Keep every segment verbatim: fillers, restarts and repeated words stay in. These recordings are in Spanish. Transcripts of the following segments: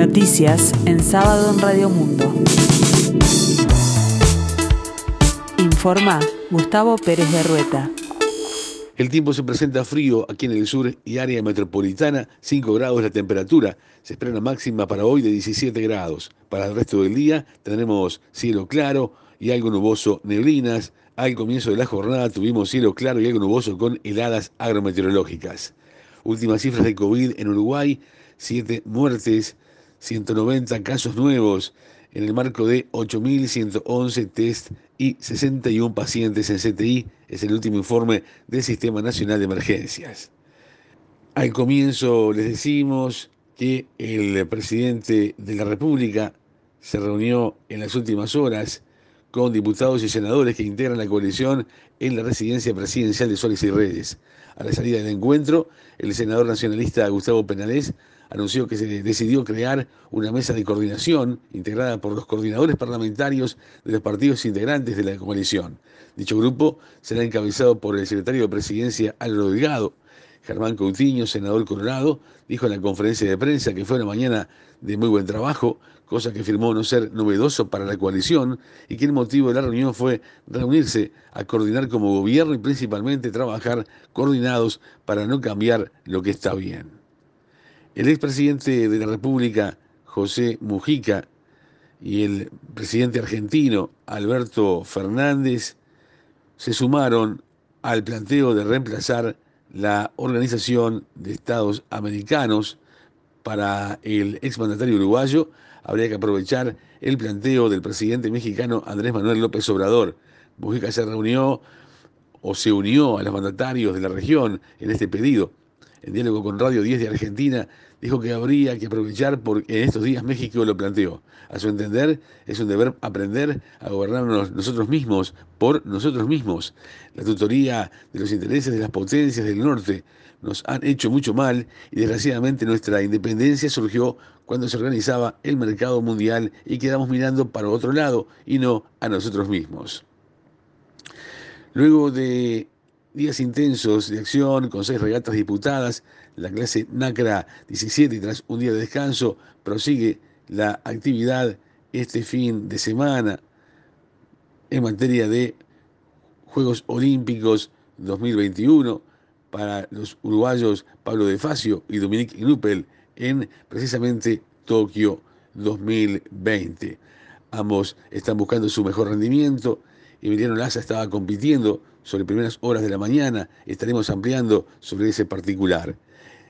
Noticias en Sábado en Radio Mundo. Informa Gustavo Pérez de Rueta. El tiempo se presenta frío aquí en el sur y área metropolitana, cinco grados la temperatura. Se espera una máxima para hoy de diecisiete grados. Para el resto del día tendremos cielo claro y algo nuboso, neblinas. Al comienzo de la jornada tuvimos cielo claro y algo nuboso con heladas agrometeorológicas. Últimas cifras de COVID en Uruguay, siete muertes, ciento noventa casos nuevos en el marco de ocho mil ciento once test y sesenta y un pacientes en C T I, es el último informe del Sistema Nacional de Emergencias. Al comienzo les decimos que el presidente de la República se reunió en las últimas horas con diputados y senadores que integran la coalición en la residencia presidencial de Suárez y Reyes. A la salida del encuentro, el senador nacionalista Gustavo Penalés anunció que se decidió crear una mesa de coordinación integrada por los coordinadores parlamentarios de los partidos integrantes de la coalición. Dicho grupo será encabezado por el secretario de Presidencia Álvaro Delgado. Germán Coutinho, senador colorado, dijo en la conferencia de prensa que fue una mañana de muy buen trabajo, cosa que afirmó no ser novedoso para la coalición, y que el motivo de la reunión fue reunirse a coordinar como gobierno y principalmente trabajar coordinados para no cambiar lo que está bien. El expresidente de la República, José Mujica, y el presidente argentino, Alberto Fernández, se sumaron al planteo de reemplazar la Organización de Estados Americanos. Para el exmandatario uruguayo habría que aprovechar el planteo del presidente mexicano Andrés Manuel López Obrador. Mujica se reunió o se unió a los mandatarios de la región en este pedido. En diálogo con Radio diez de Argentina, dijo que habría que aprovechar porque en estos días México lo planteó. A su entender, es un deber aprender a gobernarnos nosotros mismos, por nosotros mismos. La tutoría de los intereses de las potencias del norte nos han hecho mucho mal y desgraciadamente nuestra independencia surgió cuando se organizaba el mercado mundial y quedamos mirando para otro lado y no a nosotros mismos. Luego de días intensos de acción con seis regatas disputadas, la clase NACRA diecisiete, y tras un día de descanso, prosigue la actividad este fin de semana en materia de Juegos Olímpicos dos mil veintiuno para los uruguayos Pablo de Facio y Dominique Gnupel en precisamente Tokio dos mil veinte. Ambos están buscando su mejor rendimiento. Emiliano Laza estaba compitiendo sobre primeras horas de la mañana, estaremos ampliando sobre ese particular.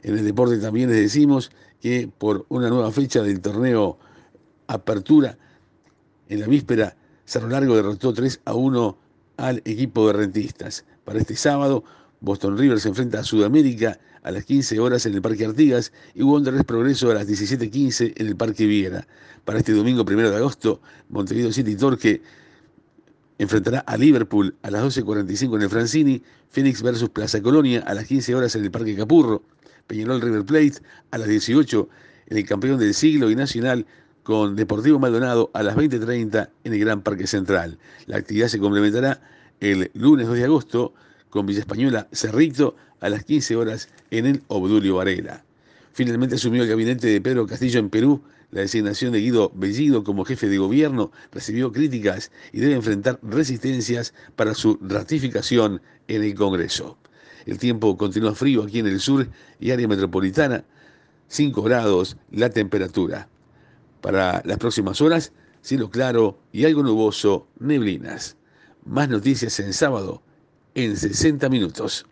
En el deporte también les decimos que por una nueva fecha del torneo Apertura, en la víspera, Cerro Largo derrotó tres a uno al equipo de Rentistas. Para este sábado, Boston Rivers se enfrenta a Sudamérica a las quince horas en el Parque Artigas y Wanderers Progreso a las diecisiete quince en el Parque Viera. Para este domingo primero de agosto, Montevideo City y Torque enfrentará a Liverpool a las doce cuarenta y cinco en el Francini, Phoenix versus Plaza Colonia a las quince horas en el Parque Capurro, Peñarol River Plate a las dieciocho en el Campeón del Siglo y Nacional con Deportivo Maldonado a las veinte treinta en el Gran Parque Central. La actividad se complementará el lunes dos de agosto con Villa Española Cerrito a las quince horas en el Obdulio Varela. Finalmente asumió el gabinete de Pedro Castillo en Perú. La designación de Guido Bellido como jefe de gobierno recibió críticas y debe enfrentar resistencias para su ratificación en el Congreso. El tiempo continúa frío aquí en el sur y área metropolitana, cinco grados la temperatura. Para las próximas horas, cielo claro y algo nuboso, neblinas. Más noticias en sábado en sesenta minutos.